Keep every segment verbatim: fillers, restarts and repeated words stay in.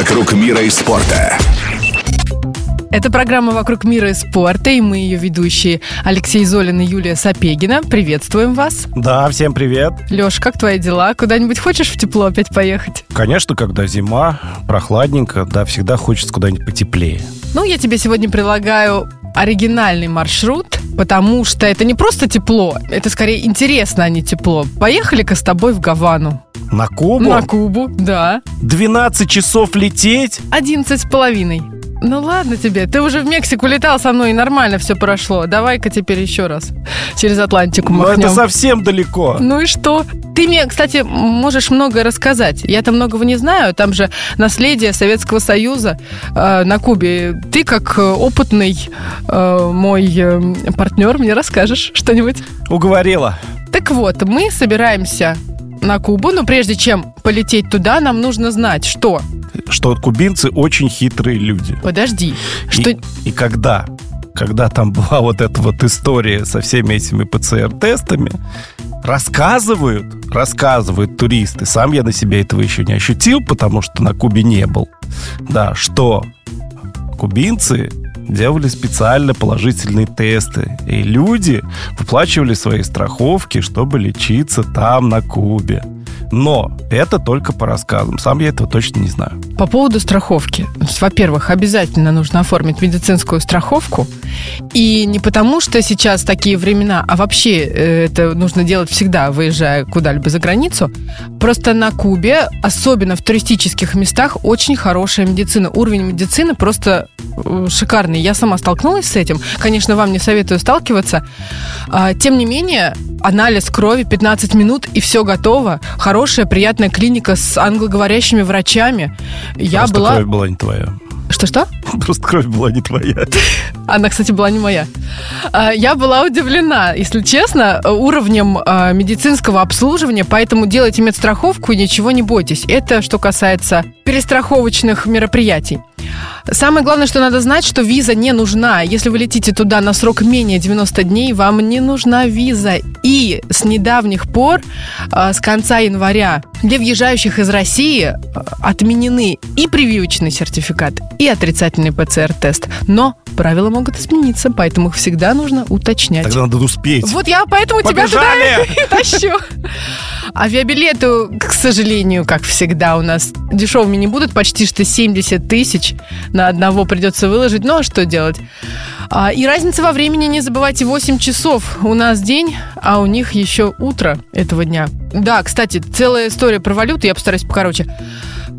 «Вокруг мира и спорта». Это программа «Вокруг мира и спорта», и мы ее ведущие Алексей Золин и Юлия Сапегина. Приветствуем вас. Да, всем привет. Леш, как твои дела? Куда-нибудь хочешь в тепло опять поехать? Конечно, когда зима, прохладненько, да, всегда хочется куда-нибудь потеплее. Ну, я тебе сегодня предлагаю оригинальный маршрут, потому что это не просто тепло, это скорее интересно, а не тепло. Поехали-ка с тобой в Гавану. На Кубу? На Кубу, да. двенадцать часов лететь? одиннадцать с половиной. Ну ладно тебе, ты уже в Мексику летал со мной, и нормально все прошло. Давай-ка теперь еще раз через Атлантику махнем. Но это совсем далеко. Ну и что? Ты мне, кстати, можешь многое рассказать. Я-то многого не знаю, там же наследие Советского Союза э, на Кубе. Ты, как опытный э, мой э, партнер, мне расскажешь что-нибудь. Уговорила. Так вот, мы собираемся на Кубу, но прежде чем полететь туда, нам нужно знать, что... Что кубинцы очень хитрые люди. Подожди. Что... И, и когда, когда там была вот эта вот история со всеми этими ПЦР-тестами, рассказывают, рассказывают туристы, сам я на себе этого еще не ощутил, потому что на Кубе не был, да, что кубинцы делали специально положительные тесты, и люди выплачивали свои страховки, чтобы лечиться там, на Кубе. Но это только по рассказам. Сам я этого точно не знаю. По поводу страховки. Во-первых, обязательно нужно оформить медицинскую страховку. И не потому, что сейчас такие времена, а вообще это нужно делать всегда, выезжая куда-либо за границу. Просто на Кубе, особенно в туристических местах, очень хорошая медицина. Уровень медицины просто шикарный. Я сама столкнулась с этим. Конечно, вам не советую сталкиваться. Тем не менее, анализ крови, пятнадцать минут, и все готово. Хорошая, приятная клиника с англоговорящими врачами. Я Просто была... кровь была не твоя. Что-что? Просто кровь была не твоя. Она, кстати, была не моя. Я была удивлена, если честно, уровнем медицинского обслуживания, поэтому делайте медстраховку и ничего не бойтесь. Это что касается перестраховочных мероприятий. Самое главное, что надо знать, что виза не нужна. Если вы летите туда на срок менее девяноста дней, вам не нужна виза. И с недавних пор, с конца января, для въезжающих из России отменены и прививочный сертификат, и отрицательный ПЦР-тест. Но правила могут измениться, поэтому их всегда нужно уточнять. Тогда надо успеть. Вот я поэтому Побежали! тебя туда тащу. Авиабилеты, к сожалению, как всегда у нас дешевыми не будут. Почти что семьдесят тысяч на одного придется выложить. Ну а что делать? И разница во времени, не забывайте, восемь часов. У нас день, а у них еще утро этого дня. Да, кстати, целая история про валюту, я постараюсь покороче.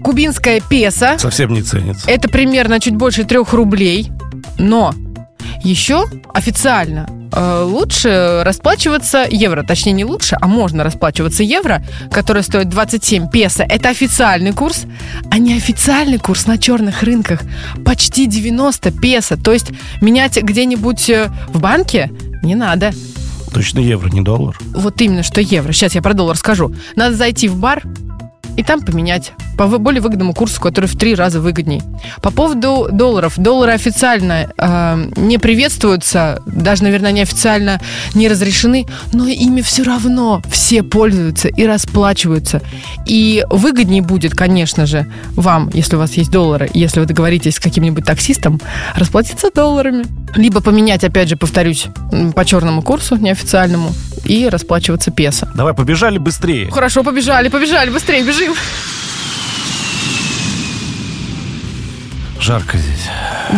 Кубинская песо. Совсем не ценится. Это примерно чуть больше трех рублей. Но еще официально э, лучше расплачиваться евро. Точнее, не лучше, а можно расплачиваться евро, которое стоит двадцать семь песо. Это официальный курс. А неофициальный курс на черных рынках почти девяносто песо. То есть менять где-нибудь в банке не надо. Точно евро, не доллар. Вот именно, что евро. Сейчас я про доллар скажу. Надо зайти в бар и там поменять по более выгодному курсу, который в три раза выгоднее. По поводу долларов. Доллары официально э, не приветствуются, даже, наверное, они официально не разрешены, но ими все равно все пользуются и расплачиваются. И выгоднее будет, конечно же, вам, если у вас есть доллары, если вы договоритесь с каким-нибудь таксистом, расплатиться долларами. Либо поменять, опять же, повторюсь, по черному курсу неофициальному и расплачиваться песо. Давай, побежали быстрее. Хорошо, побежали, побежали, быстрее, бежим. Жарко здесь.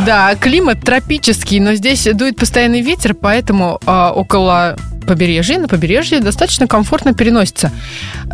Да, климат тропический, но здесь дует постоянный ветер, поэтому э, около побережья, на побережье достаточно комфортно переносится.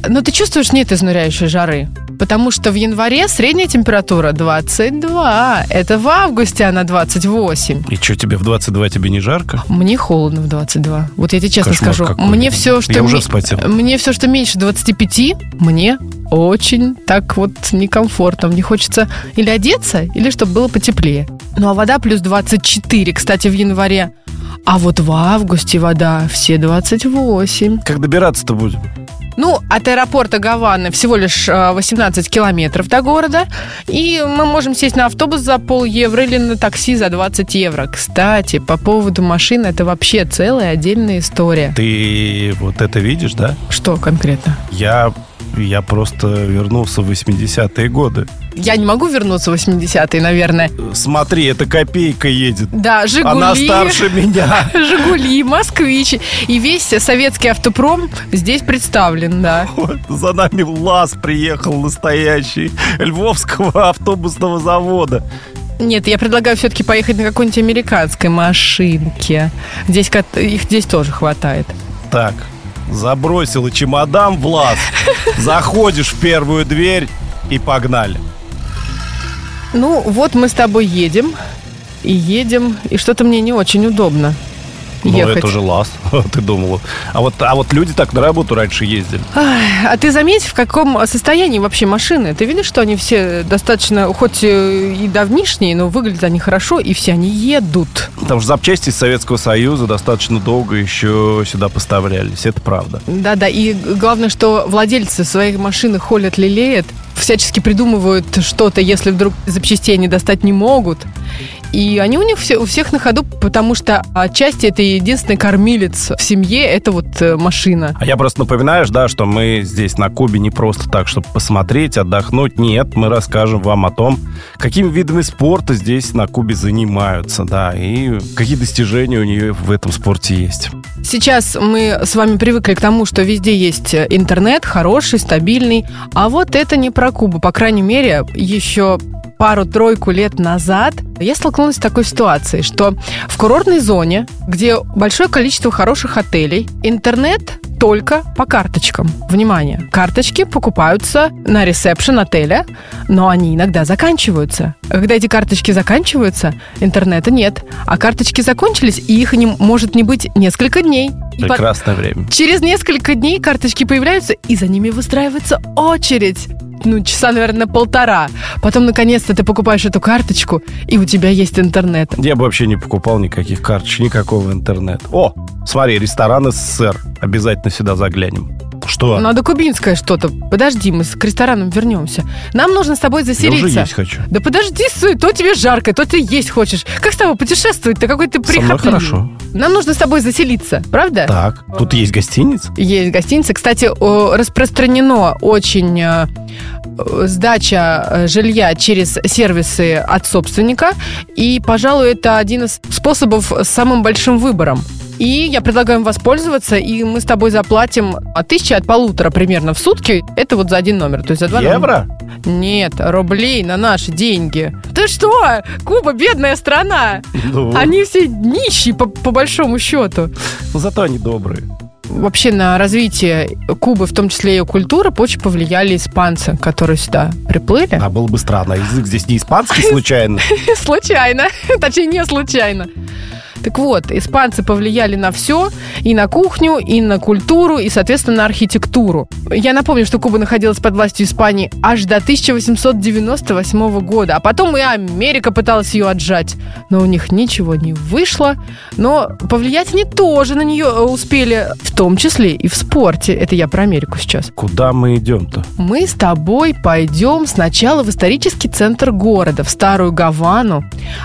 Но ты чувствуешь, нет изнуряющей жары, потому что в январе средняя температура двадцать два, это в августе она двадцать восемь. И что, тебе в двадцать два тебе не жарко? Мне холодно в двадцать два. Вот я тебе честно Кошмар скажу, какой. Мне все, что я уже вспотел. Мне все, что меньше двадцати пяти, мне очень так вот некомфортно. Мне хочется или одеться, или чтобы было потеплее. Ну а вода плюс двадцать четыре, кстати, в январе. А вот в августе вода все двадцать восемь. Как добираться-то будем? Ну, от аэропорта Гаваны всего лишь восемнадцать километров до города. И мы можем сесть на автобус за пол евро или на такси за двадцать евро. Кстати, по поводу машин, это вообще целая отдельная история. Ты вот это видишь, да? Что конкретно? Я я просто вернулся в восьмидесятые годы. Я не могу вернуться в восьмидесятые, наверное. Смотри, эта копейка едет. Да, Жигули. Она старше меня. Жигули, Москвичи. И весь советский автопром здесь представлен, да. Вот, за нами ЛАЗ приехал настоящий, Львовского автобусного завода. Нет, я предлагаю все-таки поехать на какой-нибудь американской машинке. Здесь их здесь тоже хватает. Так, забросила чемодан в ЛАЗ, заходишь в первую дверь и погнали. Ну, вот мы с тобой едем, и едем, и что-то мне не очень удобно ехать. Ну, это же ЛАЗ, ты думала. А вот, а вот люди так на работу раньше ездили. Ай, а ты заметь, в каком состоянии вообще машины? Ты видишь, что они все достаточно, хоть и давнишние, но выглядят они хорошо, и все они едут. Потому что запчасти из Советского Союза достаточно долго еще сюда поставлялись, это правда. Да-да, и главное, что владельцы своих машин холят, лелеют, всячески придумывают что-то, если вдруг запчастей они достать не могут. И они у них все, у всех на ходу, потому что отчасти это единственный кормилец в семье, это вот машина. А я просто напоминаю, да, что мы здесь на Кубе не просто так, чтобы посмотреть, отдохнуть. Нет, мы расскажем вам о том, какими видами спорта здесь на Кубе занимаются, да, и какие достижения у нее в этом спорте есть. Сейчас мы с вами привыкли к тому, что везде есть интернет, хороший, стабильный. А вот это не про Кубу, по крайней мере, еще пару-тройку лет назад я столкнулась с такой ситуацией, что в курортной зоне, где большое количество хороших отелей, интернет только по карточкам. Внимание, карточки покупаются на ресепшн отеля, но они иногда заканчиваются. Когда эти карточки заканчиваются, интернета нет, а карточки закончились, и их не, может не быть несколько дней. Прекрасное время. Через несколько дней карточки появляются, и за ними выстраивается очередь. Ну, часа, наверное, полтора. Потом, наконец-то, ты покупаешь эту карточку, и у тебя есть интернет. Я бы вообще не покупал никаких карточек, никакого интернета. О, смотри, ресторан СССР. Обязательно сюда заглянем. Что? Надо кубинское что-то. Подожди, мы к ресторанам вернемся. Нам нужно с тобой заселиться. Я уже есть хочу. Да подожди, Су, то тебе жарко, то ты есть хочешь. Как с тобой путешествовать-то? Какой ты прихоплен. Со мной хорошо. Нам нужно с тобой заселиться, правда? Так, тут есть гостиница? Есть гостиница. Кстати, распространено очень сдача жилья через сервисы от собственника. И, пожалуй, это один из способов с самым большим выбором. И я предлагаю им воспользоваться, и мы с тобой заплатим от тысячи, от полутора примерно в сутки. Это вот за один номер, то есть за два евро? Номера. Нет, рублей на наши деньги. Ты что? Куба бедная страна. Ну. Они все нищие по, по большому счету. Но зато они добрые. Вообще на развитие Кубы, в том числе и ее культуры, очень повлияли испанцы, которые сюда приплыли. А было бы странно, язык здесь не испанский случайно? Случайно, точнее не случайно. Так вот, испанцы повлияли на все, и на кухню, и на культуру, и, соответственно, на архитектуру. Я напомню, что Куба находилась под властью Испании аж до тысяча восемьсот девяносто восьмого года, а потом и Америка пыталась ее отжать, но у них ничего не вышло, но повлиять они тоже на нее успели, в том числе и в спорте. Это я про Америку сейчас. Куда мы идем-то? Мы с тобой пойдем сначала в исторический центр города, в Старую Гавану.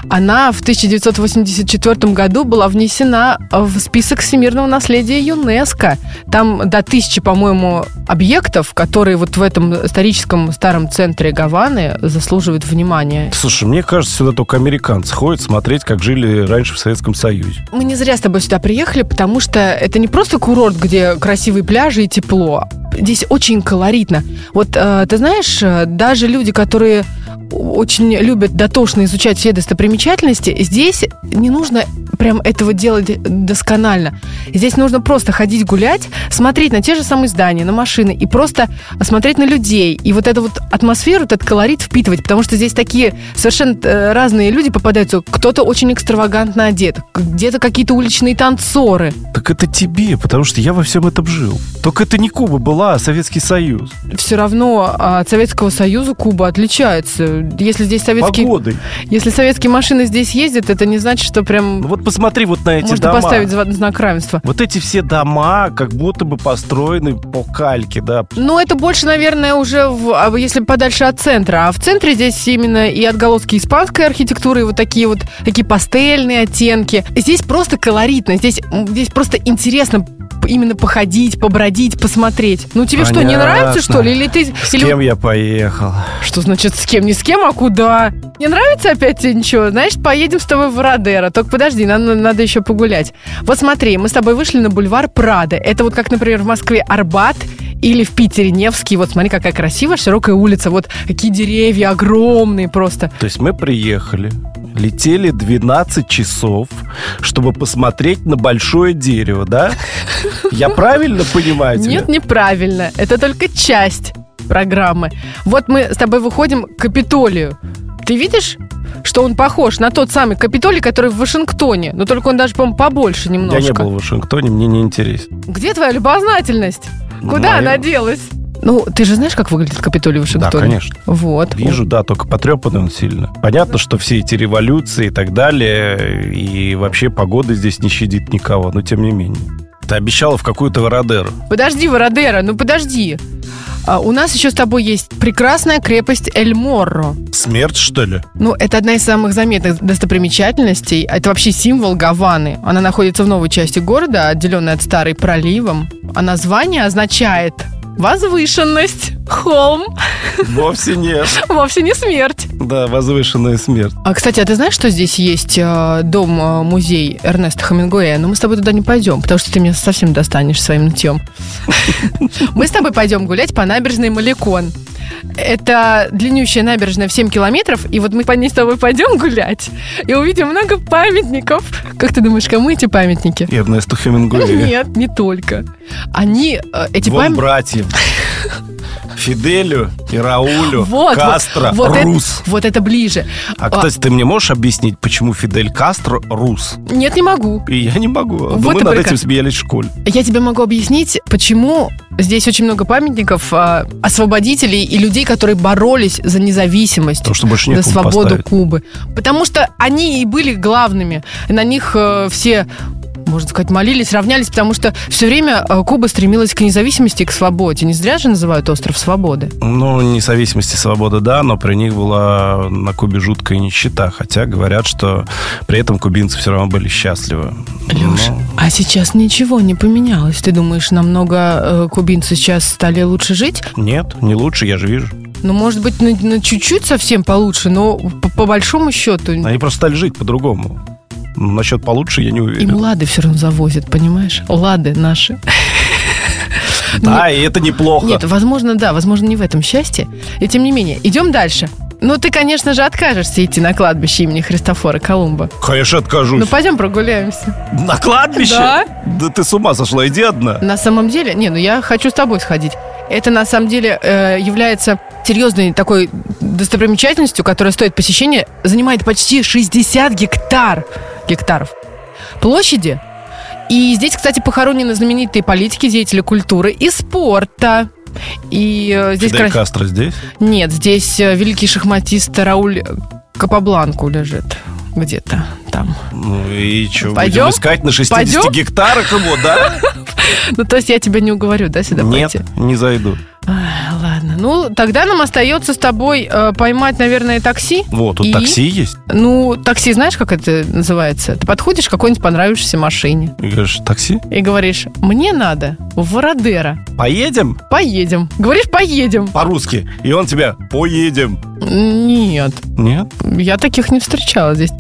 Она в тысяча девятьсот восемьдесят четвёртом году была внесена в список всемирного наследия ЮНЕСКО. Там до тысячи, по-моему, объектов, которые вот в этом историческом старом центре Гаваны заслуживают внимания. Слушай, мне кажется, сюда только американцы ходят смотреть, как жили раньше в Советском Союзе. Мы не зря с тобой сюда приехали, потому что это не просто курорт, где красивые пляжи и тепло. Здесь очень колоритно. Вот, ты знаешь, даже люди, которые очень любят дотошно изучать все достопримечательности, здесь не нужно прям этого делать досконально. Здесь нужно просто ходить гулять, смотреть на те же самые здания, на машины, и просто смотреть на людей. И вот эту вот атмосферу, этот колорит впитывать, потому что здесь такие совершенно разные люди попадаются. Кто-то очень экстравагантно одет, где-то какие-то уличные танцоры. Так это тебе, потому что я во всем этом жил. Только это не Куба была, а Советский Союз. Все равно от Советского Союза Куба отличается. Если здесь советские... Погодой. Если советские машины здесь ездят, это не значит, что прям... Вот посмотри вот на эти дома. Можно поставить знак равенства. Вот эти все дома как будто бы построены по кальке, да. Ну, это больше, наверное, уже в, если подальше от центра. А в центре здесь именно и отголоски испанской архитектуры, и вот такие вот такие пастельные оттенки. Здесь просто колоритно, здесь, здесь просто интересно именно походить, побродить, посмотреть. Ну тебе Понятно. Что, не нравится, что ли? Или ты... С Или... кем я поехал? Что значит с кем? Не с кем, а куда? Не нравится опять тебе ничего? Значит, поедем с тобой в Варадеро. Только подожди, нам надо еще погулять. Вот смотри, мы с тобой вышли на бульвар Прада. Это вот как, например, в Москве Арбат или в Питере Невский. Вот смотри, какая красивая широкая улица. Вот какие деревья огромные просто. То есть мы приехали, летели двенадцать часов, чтобы посмотреть на большое дерево, да? Я правильно понимаю тебя? Нет, неправильно. Это только часть программы. Вот мы с тобой выходим к Капитолию. Ты видишь, что он похож на тот самый Капитолий, который в Вашингтоне? Но только он даже, по-моему, побольше немножко. Я не был в Вашингтоне, мне не интересно. Где твоя любознательность? Куда Моя... она делась? Ну, ты же знаешь, как выглядит Капитолий Вашингтона? Да, конечно. Вот. Вижу, да, только потрепан он сильно. Понятно, что все эти революции и так далее, и вообще погода здесь не щадит никого, но тем не менее. Ты обещала в какую-то Варадеро. Подожди, Варадеро, ну подожди. А у нас еще с тобой есть прекрасная крепость Эль-Морро. Смерть, что ли? Ну, это одна из самых заметных достопримечательностей. Это вообще символ Гаваны. Она находится в новой части города, отделенной от старой проливом. А название означает... Возвышенность, холм. Вовсе нет. Вовсе не смерть. Да, возвышенная смерть. А, кстати, а ты знаешь, что здесь есть дом-музей Эрнесто Хемингуэя? Но мы с тобой туда не пойдем, потому что ты меня совсем достанешь своим нытьем. Мы с тобой пойдем гулять по набережной Малекон. Это длиннющая набережная в семь километров, и вот мы по ней с тобой пойдем гулять и увидим много памятников. Как ты думаешь, кому эти памятники? Эрнесту Хемингуэю. Нет, не только. Они, эти памятники... Двум братьям. Фиделю и Раулю вот, Кастро вот, вот рус. Это, вот это ближе. А, кстати, а, ты мне можешь объяснить, почему Фидель Кастро рус? Нет, не могу. И я не могу. Вот мы над этим смеялись в школе. Я тебе могу объяснить, почему здесь очень много памятников а, освободителей и людей, которые боролись за независимость, потому что больше за свободу поставить. Кубы. Потому что они и были главными. На них а, все... можно сказать, молились, равнялись, потому что все время Куба стремилась к независимости и к свободе. Не зря же называют остров свободы. Ну, независимость и свобода, да, но при них была на Кубе жуткая нищета. Хотя говорят, что при этом кубинцы все равно были счастливы. Леша, но... а сейчас ничего не поменялось? Ты думаешь, намного кубинцы сейчас стали лучше жить? Нет, не лучше, я же вижу. Ну, может быть, на, на чуть-чуть совсем получше, но по, по большому счету... Они просто стали жить по-другому. Насчет получше я не уверен. Им лады все равно завозят, понимаешь? Лады наши. Да, и это неплохо. Нет, возможно, да, возможно, не в этом счастье. И тем не менее, идем дальше. Ну, ты, конечно же, откажешься идти на кладбище имени Христофора Колумба. Конечно, откажусь. Ну, пойдем прогуляемся. На кладбище? Да. Да ты с ума сошла, иди одна. На самом деле, не, ну я хочу с тобой сходить. Это, на самом деле, является серьезной такой достопримечательностью, которая стоит посещения, занимает почти шестьдесят гектар. гектаров площади. И здесь, кстати, похоронены знаменитые политики, деятели культуры и спорта. И здесь Фидель крас... Кастро здесь? Нет, здесь великий шахматист Рауль Капабланк лежит где-то там. Ну и что, пойдем? Будем искать на шестидесяти пойдем? Гектарах его, да? Ну то есть я тебя не уговорю, да, сюда пойти? Нет, не зайду. Ладно, ну тогда нам остается с тобой э, поймать, наверное, такси. Вот, тут и... такси есть. Ну, такси, знаешь, как это называется? Ты подходишь к какой-нибудь понравившейся машине. И говоришь, такси? И говоришь, мне надо в Варадеро. Поедем? Поедем. Говоришь, поедем. По-русски. И он тебя, поедем. Нет. Нет? Я таких не встречала здесь.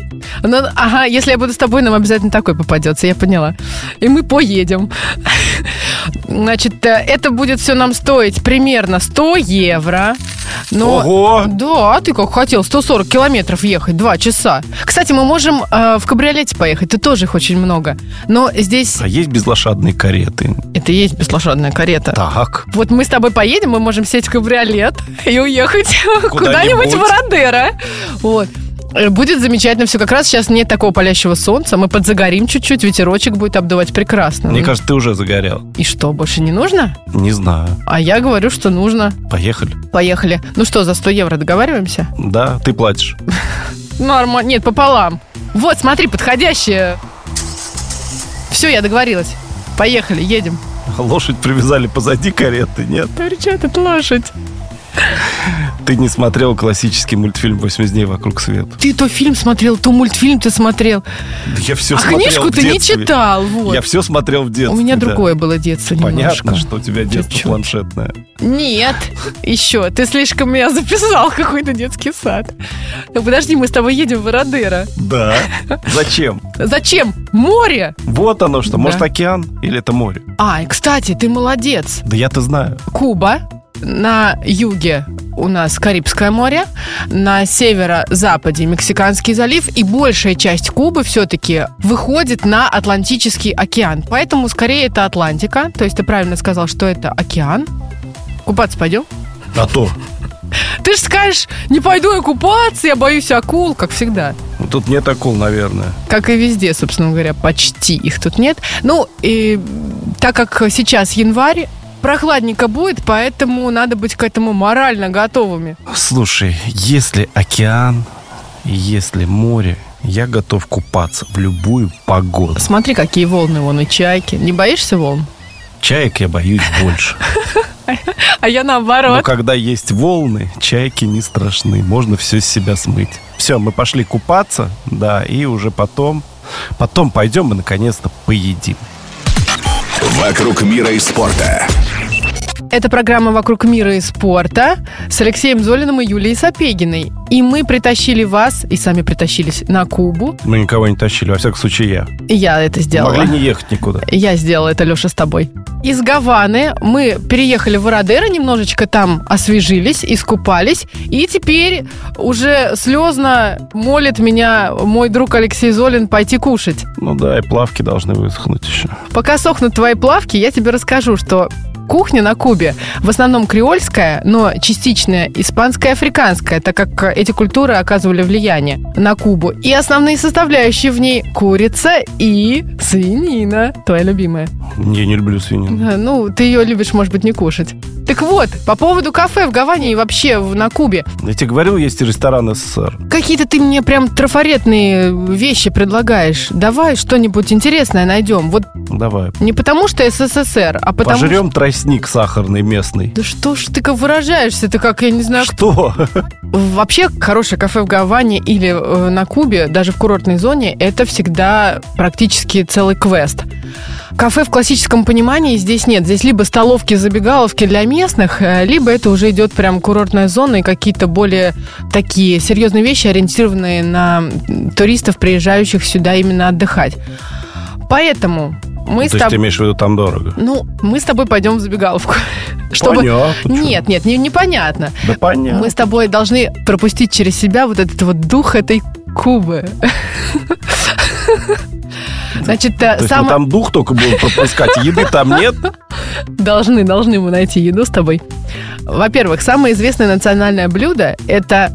Но, ага, если я буду с тобой, нам обязательно такой попадется, я поняла. И мы поедем. Значит, это будет все нам стоить примерно сто евро. Но, ого! Да, ты как хотел, сто сорок километров ехать, два часа. Кстати, мы можем э, в кабриолете поехать, ты тоже их очень много. Но здесь... А есть безлошадные кареты? Это есть безлошадная карета. Так. Вот мы с тобой поедем, мы можем сесть в кабриолет и уехать куда-нибудь в Варадеро. Вот. Будет замечательно все. Как раз сейчас нет такого палящего солнца. Мы подзагорим чуть-чуть, ветерочек будет обдувать прекрасно. Мне кажется, ты уже загорел. И что, больше не нужно? Не знаю. А я говорю, что нужно. Поехали. Поехали. Ну что, за сто евро договариваемся? Да, ты платишь. Нормально. Нет, пополам. Вот, смотри, подходящее. Все, я договорилась. Поехали, едем. Лошадь привязали позади кареты, нет? Говорю, что тут лошадь? Ты не смотрел классический мультфильм «восемьдесят дней вокруг света». Ты то фильм смотрел, то мультфильм ты смотрел. Я все а смотрел книжку ты не читал. Вот. Я все смотрел в детстве. У меня да. другое было детство немножко. Понятно, что у тебя детство Чуть-чуть. планшетное. Нет, еще. Ты слишком меня записал в какой-то детский сад. Подожди, мы с тобой едем в Варадеро. Да. Зачем? Зачем? Море. Вот оно что. Да. Может, океан или это море? А, кстати, ты молодец. Да я-то знаю. Куба. На юге у нас Карибское море, на северо-западе Мексиканский залив, и большая часть Кубы все-таки выходит на Атлантический океан. Поэтому скорее это Атлантика. То есть ты правильно сказал, что это океан. Купаться пойдем? А то. Ты же скажешь, не пойду я купаться, я боюсь акул, как всегда. Ну, тут нет акул, наверное. Как и везде, собственно говоря, почти их тут нет. Ну, и так как сейчас январь, прохладненько будет, поэтому надо быть к этому морально готовыми. Слушай, если океан, если море, я готов купаться в любую погоду. Смотри, какие волны вон и чайки. Не боишься волн? Чаек я боюсь больше. А я наоборот. Но когда есть волны, чайки не страшны. Можно все с себя смыть. Все, мы пошли купаться, да, и уже потом, потом пойдем и наконец-то поедим. «Вокруг мира и спорта». Это программа «Вокруг мира и спорта» с Алексеем Золиным и Юлией Сапегиной. И мы притащили вас, и сами притащились на Кубу. Мы никого не тащили, во всяком случае я. Я это сделала. Могли не ехать никуда. Я сделала это, Леша, с тобой. Из Гаваны мы переехали в Варадеро, немножечко там освежились, искупались. И теперь уже слезно молит меня мой друг Алексей Золин пойти кушать. Ну да, и плавки должны высохнуть еще. Пока сохнут твои плавки, я тебе расскажу, что... Кухня на Кубе в основном креольская, но частично испанская и африканская, так как эти культуры оказывали влияние на Кубу. И основные составляющие в ней – курица и свинина. Твоя любимая. Я не люблю свинину. Ну, ты ее любишь, может быть, не кушать. Так вот, по поводу кафе в Гаване и вообще на Кубе. Я тебе говорил, есть ресторан СССР. Какие-то ты мне прям трафаретные вещи предлагаешь. Давай что-нибудь интересное найдем. Вот. Давай. Не потому что СССР, а потому... Пожрем тростник сахарный местный. Да что ж ты как выражаешься? Ты как, я не знаю... Что? Кто. Вообще, хорошее кафе в Гаване или э, на Кубе, даже в курортной зоне, это всегда практически целый квест. Кафе в классическом понимании здесь нет. Здесь либо столовки, забегаловки для местных, либо это уже идет прям курортная зона и какие-то более такие серьезные вещи, ориентированные на туристов, приезжающих сюда именно отдыхать. Поэтому... Мы То с есть тоб... ты имеешь в виду там дорого? Ну, мы с тобой пойдем в забегаловку. Чтобы... Понятно. Нет, нет, непонятно. Не да понятно. Мы с тобой должны пропустить через себя вот этот вот дух этой Кубы. Значит, То сам... есть, там дух только будем пропускать, еды там нет? Должны, должны мы найти еду с тобой. Во-первых, самое известное национальное блюдо – это...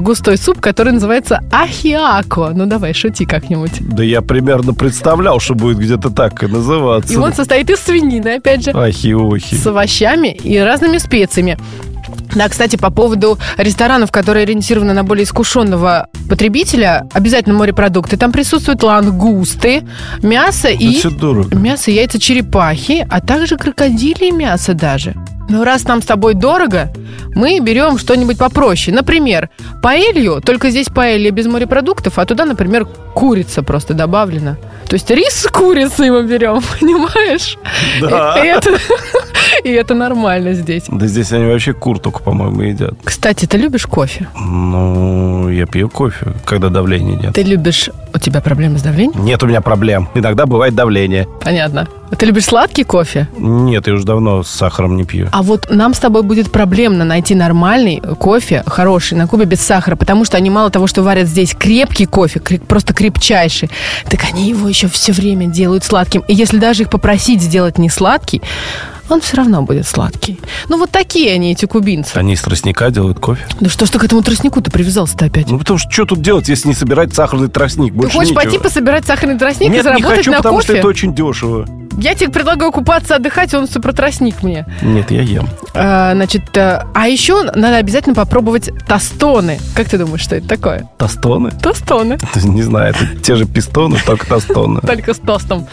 густой суп, который называется ахиако. Ну, давай, шути как-нибудь. Да я примерно представлял, что будет где-то так и называться. И он состоит из свинины, опять же. Ахи-охи. С овощами и разными специями. Да, кстати, по поводу ресторанов, которые ориентированы на более искушенного потребителя, обязательно морепродукты. Там присутствуют лангусты, мясо и... мясо, яйца черепахи, а также крокодилье мясо даже. Но раз нам с тобой дорого, мы берем что-нибудь попроще. Например, паэлью, только здесь паэлья без морепродуктов, а туда, например, курица просто добавлена. То есть рис с курицей мы берем, понимаешь? Да. И это, и это нормально здесь. Да здесь они вообще кур только, по-моему, едят. Кстати, ты любишь кофе? Ну, я пью кофе, когда давления нет. Ты любишь... У тебя проблемы с давлением? Нет у меня проблем. Иногда бывает давление. Понятно. Ты любишь сладкий кофе? Нет, я уже давно с сахаром не пью. А вот нам с тобой будет проблемно найти нормальный кофе, хороший, на Кубе без сахара, потому что они мало того, что варят здесь крепкий кофе, просто крепчайший, так они его еще все время делают сладким. И если даже их попросить сделать не сладкий, он все равно будет сладкий. Ну, вот такие они, эти кубинцы. Они из тростника делают кофе. Да что ж ты к этому тростнику-то привязался-то опять? Ну, потому что что тут делать, если не собирать сахарный тростник? Больше ты хочешь ничего. Пойти пособирать сахарный тростник? Нет, и заработать не хочу, на потому кофе? Что это очень дешево. Я тебе предлагаю купаться, отдыхать, он супер тростник мне. Нет, я ем. А, значит, а еще надо обязательно попробовать тостоны. Как ты думаешь, что это такое? Тостоны? Тостоны. Не знаю, это те же пистоны, только тостоны. Только с тостом.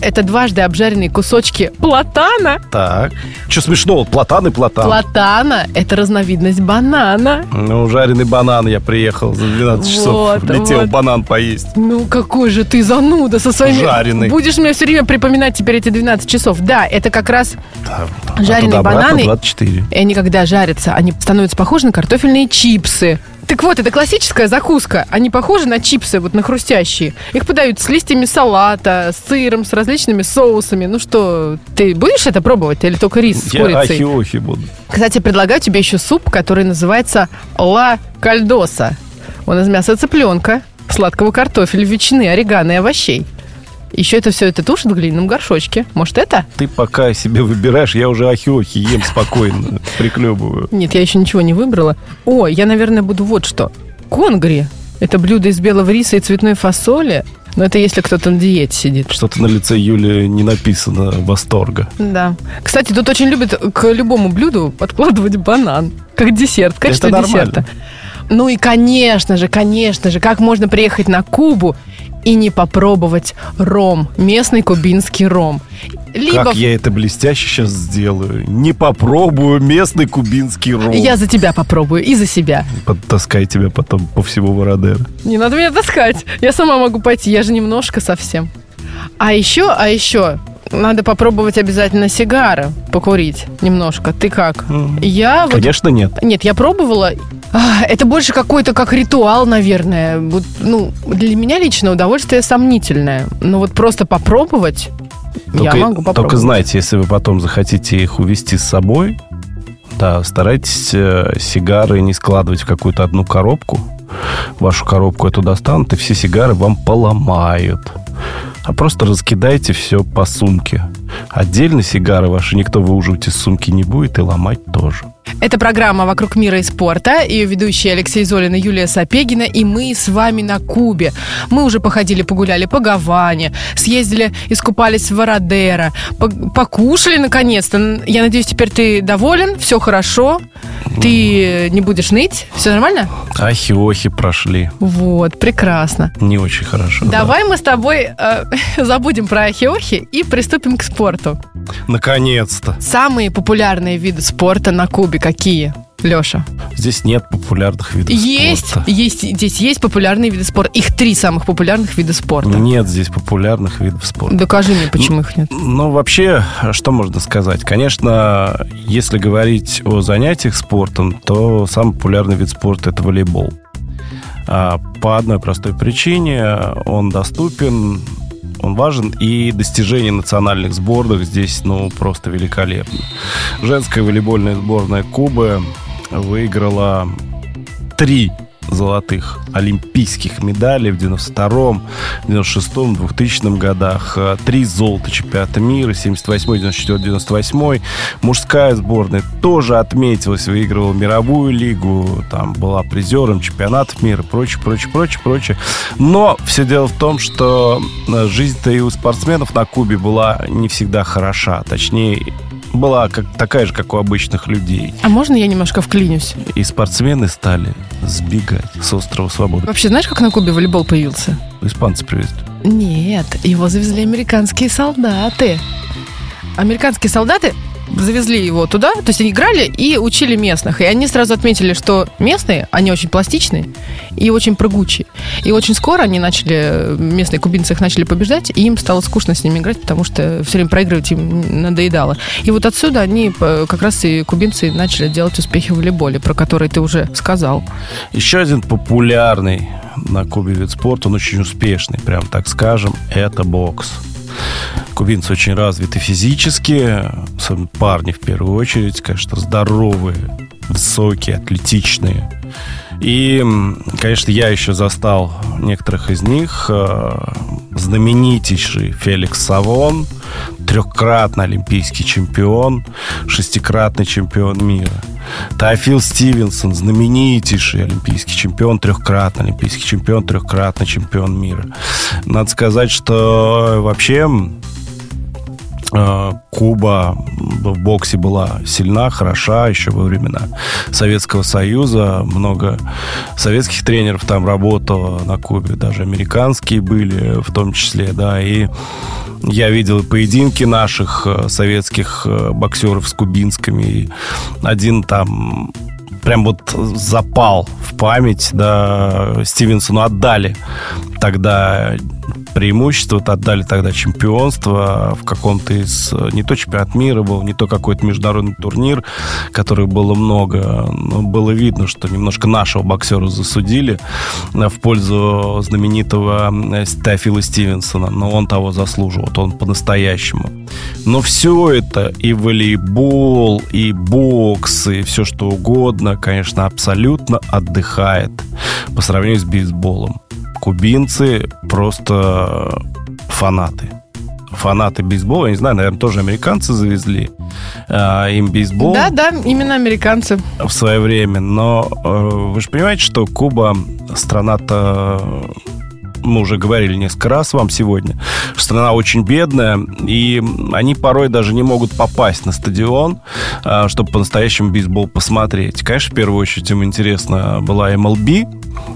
Это дважды обжаренные кусочки платана. Так. Что смешного? Платан и платан. Платана – это разновидность банана. Ну, жареный банан, я приехал за двенадцать часов. Летел банан поесть. Ну, какой же ты зануда со своими... Жареный. Будешь мне все время припоминать теперь эти двенадцать часов. Да, это как раз да, жареные бананы. двадцать четыре. И они, когда жарятся, они становятся похожи на картофельные чипсы. Так вот, это классическая закуска. Они похожи на чипсы, вот на хрустящие. Их подают с листьями салата, с сыром, с различными соусами. Ну что, ты будешь это пробовать или только рис с Я курицей? Я ахи-охи буду. Кстати, предлагаю тебе еще суп, который называется «Ла Кальдоса». Он из мяса цыпленка, сладкого картофеля, ветчины, орегано и овощей. Еще это все это тушит в глиняном горшочке. Может, это? Ты пока себе выбираешь, я уже ахи-охи ем спокойно, приклебываю. Нет, я еще ничего не выбрала. О, я, наверное, буду вот что. Конгри. Это блюдо из белого риса и цветной фасоли. Но это если кто-то на диете сидит. Что-то на лице Юли не написано восторга. Да. Кстати, тут очень любят к любому блюду подкладывать банан. Как десерт, в качестве это десерта. Нормально. Ну и, конечно же, конечно же, как можно приехать на Кубу и не попробовать ром, местный кубинский ром. Либо... Как я это блестяще сейчас сделаю. Не попробую местный кубинский ром. Я за тебя попробую и за себя. Подтаскай тебя потом по всему Варадеро. Не надо меня таскать. Я сама могу пойти, я же немножко совсем. А еще, а еще... Надо попробовать обязательно сигары, покурить немножко. Ты как? Mm-hmm. Я вот... Конечно, нет. Нет, я пробовала. Это больше какой-то как ритуал, наверное. Вот, ну, для меня лично удовольствие сомнительное. Но вот просто попробовать только, я могу попробовать. Только знайте, если вы потом захотите их увезти с собой, да, старайтесь сигары не складывать в какую-то одну коробку. Вашу коробку эту достанут, и все сигары вам поломают. А просто раскидайте все по сумке. Отдельно сигары ваши никто выуживать из сумки не будет и ломать тоже. Это программа «Вокруг мира и спорта». Ее ведущие Алексей Золин и Юлия Сапегина. И мы с вами на Кубе. Мы уже походили, погуляли по Гаване, съездили, искупались в Варадеро, покушали наконец-то. Я надеюсь, теперь ты доволен, все хорошо, ты не будешь ныть, все нормально? Ахи-охи прошли. Вот, прекрасно. Не очень хорошо. Давай да. мы с тобой э, забудем про ахи-охи и приступим к спорту. Наконец-то. Самые популярные виды спорта на Кубе. Какие, Леша? Здесь нет популярных видов есть, спорта. Есть, здесь есть популярные виды спорта. Их три самых популярных вида спорта. Нет здесь популярных видов спорта. Докажи мне, почему ну, их нет. Ну, вообще, что можно сказать? Конечно, если говорить о занятиях спортом, то самый популярный вид спорта – это волейбол. По одной простой причине он доступен, он важен, и достижения национальных сборных здесь, ну, просто великолепны. Женская волейбольная сборная Кубы выиграла три золотых олимпийских медалей в девяносто втором, девяносто шестом, двухтысячном годах, три золота чемпионата мира, семьдесят восьмой, девяносто четвёртый, девяносто восьмой. Мужская сборная тоже отметилась, выигрывала мировую лигу, там была призером чемпионатов мира, прочее, прочее, прочее, прочее. Но все дело в том, что жизнь-то и у спортсменов на Кубе была не всегда хороша, точнее, была как, такая же, как у обычных людей. А можно я немножко вклинюсь? И спортсмены стали сбегать с острова Свободы. Вообще, знаешь, как на Кубе волейбол появился? Испанцы привезли. Нет, его завезли американские солдаты. Американские солдаты завезли его туда, то есть они играли и учили местных. И они сразу отметили, что местные, они очень пластичные и очень прыгучие. И очень скоро они начали, местные кубинцы их начали побеждать, и им стало скучно с ними играть, потому что все время проигрывать им надоедало. И вот отсюда они, как раз и кубинцы, начали делать успехи в волейболе, про который ты уже сказал. Еще один популярный на Кубе вид спорта, он очень успешный, прям так скажем, это бокс. Кубинцы очень развиты физически, особенно парни в первую очередь, конечно, здоровые, высокие, атлетичные. И, конечно, я еще застал некоторых из них. Знаменитейший Феликс Савон, трехкратный олимпийский чемпион, шестикратный чемпион мира. Теофил Стивенсон, знаменитейший олимпийский чемпион, трехкратный олимпийский чемпион, трехкратный чемпион мира. Надо сказать, что вообще Куба в боксе была сильна, хороша еще во времена Советского Союза. Много советских тренеров там работало на Кубе, даже американские были в том числе, да, и я видел поединки наших советских боксеров с кубинскими, и один там прям вот запал в память, да, Стивенсону отдали тогда преимущество, отдали тогда чемпионство в каком-то из... Не то чемпионат мира был, не то какой-то международный турнир, которых было много. Но было видно, что немножко нашего боксера засудили в пользу знаменитого Теофила Стивенсона. Но он того заслуживал, он по-настоящему. Но все это, и волейбол, и бокс, и все что угодно, конечно, абсолютно отдыхает по сравнению с бейсболом. Кубинцы просто фанаты. Фанаты бейсбола, я не знаю, наверное, тоже американцы завезли э, им бейсбол. Да, да, именно американцы. В свое время. Но э, вы же понимаете, что Куба страна-то... Мы уже говорили несколько раз вам сегодня. Страна очень бедная, и они порой даже не могут попасть на стадион, чтобы по-настоящему бейсбол посмотреть. Конечно, в первую очередь им интересна была эм эл би,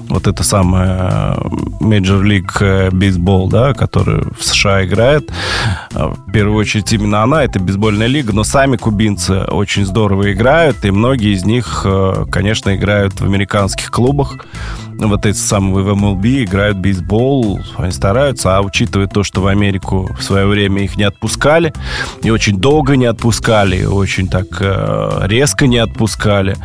вот это самая Major League Baseball, да, которая в США играет. В первую очередь именно она, это бейсбольная лига, но сами кубинцы очень здорово играют, и многие из них, конечно, играют в американских клубах. Вот эти самые в эм эл би играют в бейсбол, они стараются, а учитывая то, что в Америку в свое время их не отпускали, и очень долго не отпускали, очень так резко не отпускали,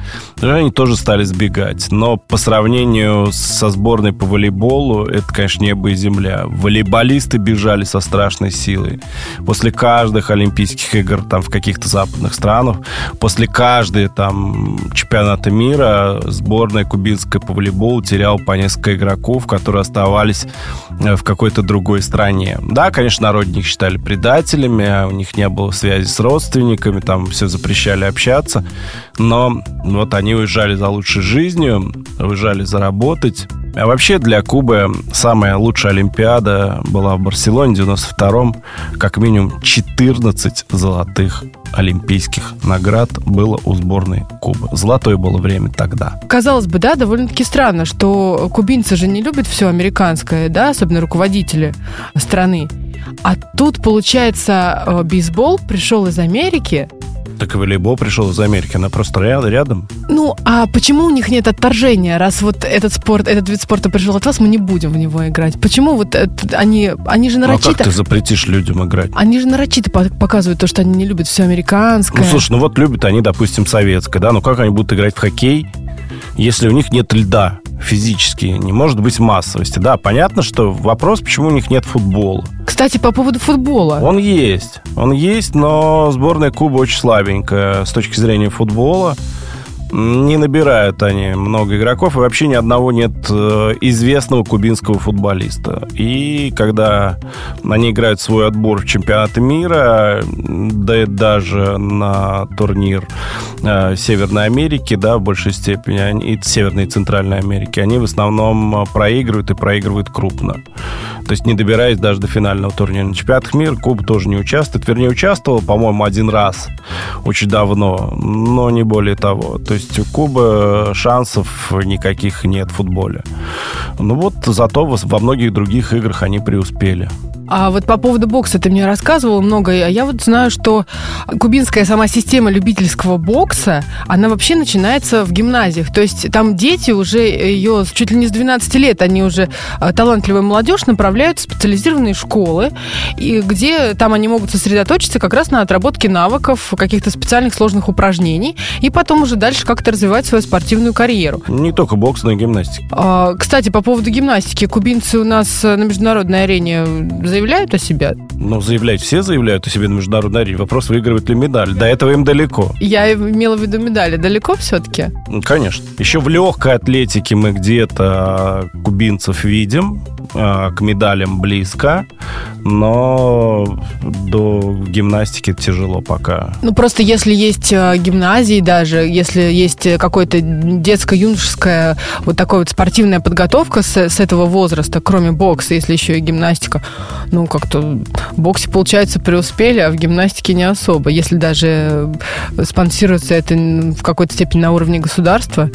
они тоже стали сбегать. Но по сравнению со сборной по волейболу, это, конечно, небо и земля. Волейболисты бежали со страшной силой. После каждых Олимпийских игр там в каких-то западных странах, после каждой там чемпионата мира сборная кубинская по волейболу теряла по несколько игроков, которые оставались в какой-то другой стране. Да, конечно, народник считали предателями, у них не было связи с родственниками, там все запрещали общаться, но вот они уезжали за лучшей жизнью, уезжали заработать. А вообще для Кубы самая лучшая Олимпиада была в Барселоне в девяносто втором. Как минимум четырнадцать золотых олимпийских наград было у сборной Кубы. Золотое было время тогда. Казалось бы, да, довольно-таки странно, что кубинцы же не любят все американское, да, особенно руководители страны. А тут, получается, бейсбол пришел из Америки. Так и волейбол пришел из Америки, она просто рядом. Ну, а почему у них нет отторжения? Раз вот этот спорт, этот вид спорта пришел от вас, мы не будем в него играть. Почему вот это, они, они же нарочито... Ну, а как ты запретишь людям играть? Они же нарочито показывают то, что они не любят все американское. Ну, слушай, ну вот любят они, допустим, советское, да? Ну, как они будут играть в хоккей, если у них нет льда физически? Не может быть массовости, да? Понятно, что вопрос, почему у них нет футбола. Кстати, по поводу футбола. Он есть, он есть, но сборная Кубы очень слабенькая с точки зрения футбола. Не набирают они много игроков, и вообще ни одного нет известного кубинского футболиста. И когда они играют свой отбор в чемпионаты мира, да и даже на турнир Северной Америки, да, в большей степени, и Северной и Центральной Америки, они в основном проигрывают и проигрывают крупно. То есть не добираясь даже до финального турнира. На чемпионатах мира Куба тоже не участвует. Вернее, участвовала, по-моему, один раз очень давно, но не более того. То есть у Кубы шансов никаких нет в футболе. Ну вот, зато во многих других играх они преуспели. А вот по поводу бокса ты мне рассказывала много, а я вот знаю, что кубинская сама система любительского бокса, она вообще начинается в гимназиях. То есть там дети уже ее чуть ли не с двенадцати лет, они уже, талантливая молодежь, направляют в специализированные школы, и где там они могут сосредоточиться как раз на отработке навыков, каких-то специальных сложных упражнений, и потом уже дальше как-то развивать свою спортивную карьеру. Не только бокс, но и гимнастика. А, кстати, по поводу гимнастики. Кубинцы у нас на международной арене заявляют о себе? Ну, заявлять все заявляют о себе на международной арене. Вопрос, выигрывают ли медаль. До этого им далеко. Я имела в виду медали. Далеко все-таки? Ну, конечно. Еще в легкой атлетике мы где-то кубинцев видим. К медалям близко. Но до гимнастики тяжело пока. Ну, просто если есть гимназии даже, если есть какое-то детско-юношеское вот такая вот спортивная подготовка с, с этого возраста, кроме бокса, если еще и гимнастика, ну, как-то в боксе, получается, преуспели, а в гимнастике не особо. Если даже спонсируется это в какой-то степени на уровне государства,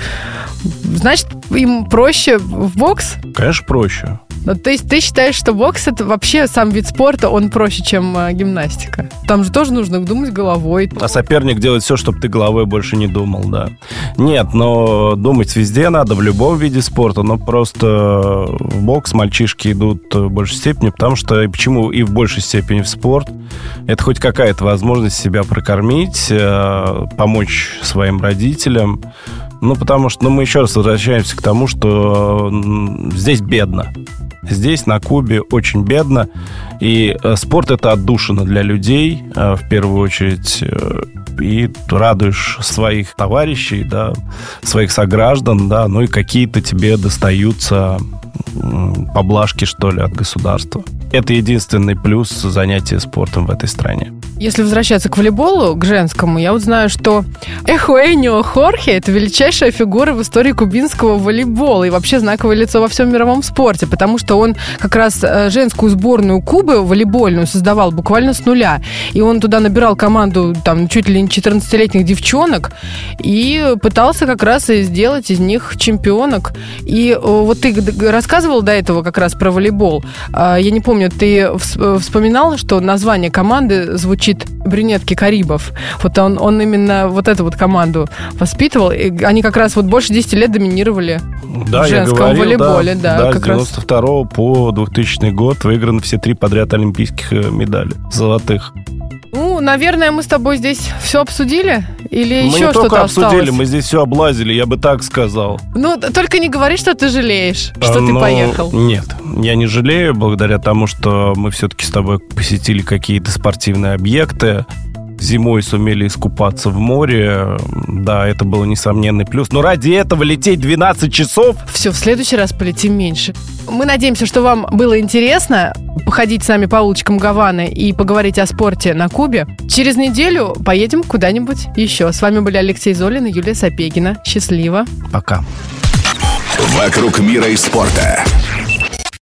значит, им проще в бокс? Конечно, проще. Ну, то есть ты считаешь, что бокс — это вообще сам вид спорта, он проще, чем э, гимнастика? Там же тоже нужно думать головой. А соперник делает все, чтобы ты головой больше не думал, да. Нет, но думать везде надо, в любом виде спорта. Но просто в бокс мальчишки идут в большей степени, потому что, почему и в большей степени в спорт, это хоть какая-то возможность себя прокормить, э, помочь своим родителям. Ну, потому что, ну, мы еще раз возвращаемся к тому, что здесь бедно. Здесь, на Кубе, очень бедно. И спорт – это отдушина для людей, в первую очередь. И радуешь своих товарищей, да, своих сограждан, да, ну и какие-то тебе достаются поблажки, что ли, от государства. Это единственный плюс занятия спортом в этой стране. Если возвращаться к волейболу, к женскому, я вот знаю, что Эухенио Хорхе – это величайшая фигура в истории кубинского волейбола и вообще знаковое лицо во всем мировом спорте, потому что он как раз женскую сборную Кубы волейбольную создавал буквально с нуля. И он туда набирал команду там чуть ли не четырнадцатилетних девчонок и пытался как раз и сделать из них чемпионок. И вот ты рассказывал до этого как раз про волейбол. Я не помню, ты вспоминал, что название команды звучит «Брюнетки Карибов». Вот он, он именно вот эту вот команду воспитывал. И они как раз вот больше десять лет доминировали да, в женском говорил, волейболе. Да, да, да, с девяносто второго раз... по двухтысячный год выиграны все три подряд олимпийских медали золотых. Ну, наверное, мы с тобой здесь все обсудили? Или мы еще что-то обсудили, осталось? Мы не только обсудили, мы здесь все облазили, я бы так сказал. Ну, только не говори, что ты жалеешь, что а, ты ну, поехал. Нет, я не жалею, благодаря тому, что мы все-таки с тобой посетили какие-то спортивные объекты. Зимой сумели искупаться в море. Да, это был несомненный плюс. Но ради этого лететь двенадцать часов? Все, в следующий раз полетим меньше. Мы надеемся, что вам было интересно походить с нами по улочкам Гаваны и поговорить о спорте на Кубе. Через неделю поедем куда-нибудь еще. С вами были Алексей Золин и Юлия Сапегина. Счастливо. Пока. Вокруг мира и спорта.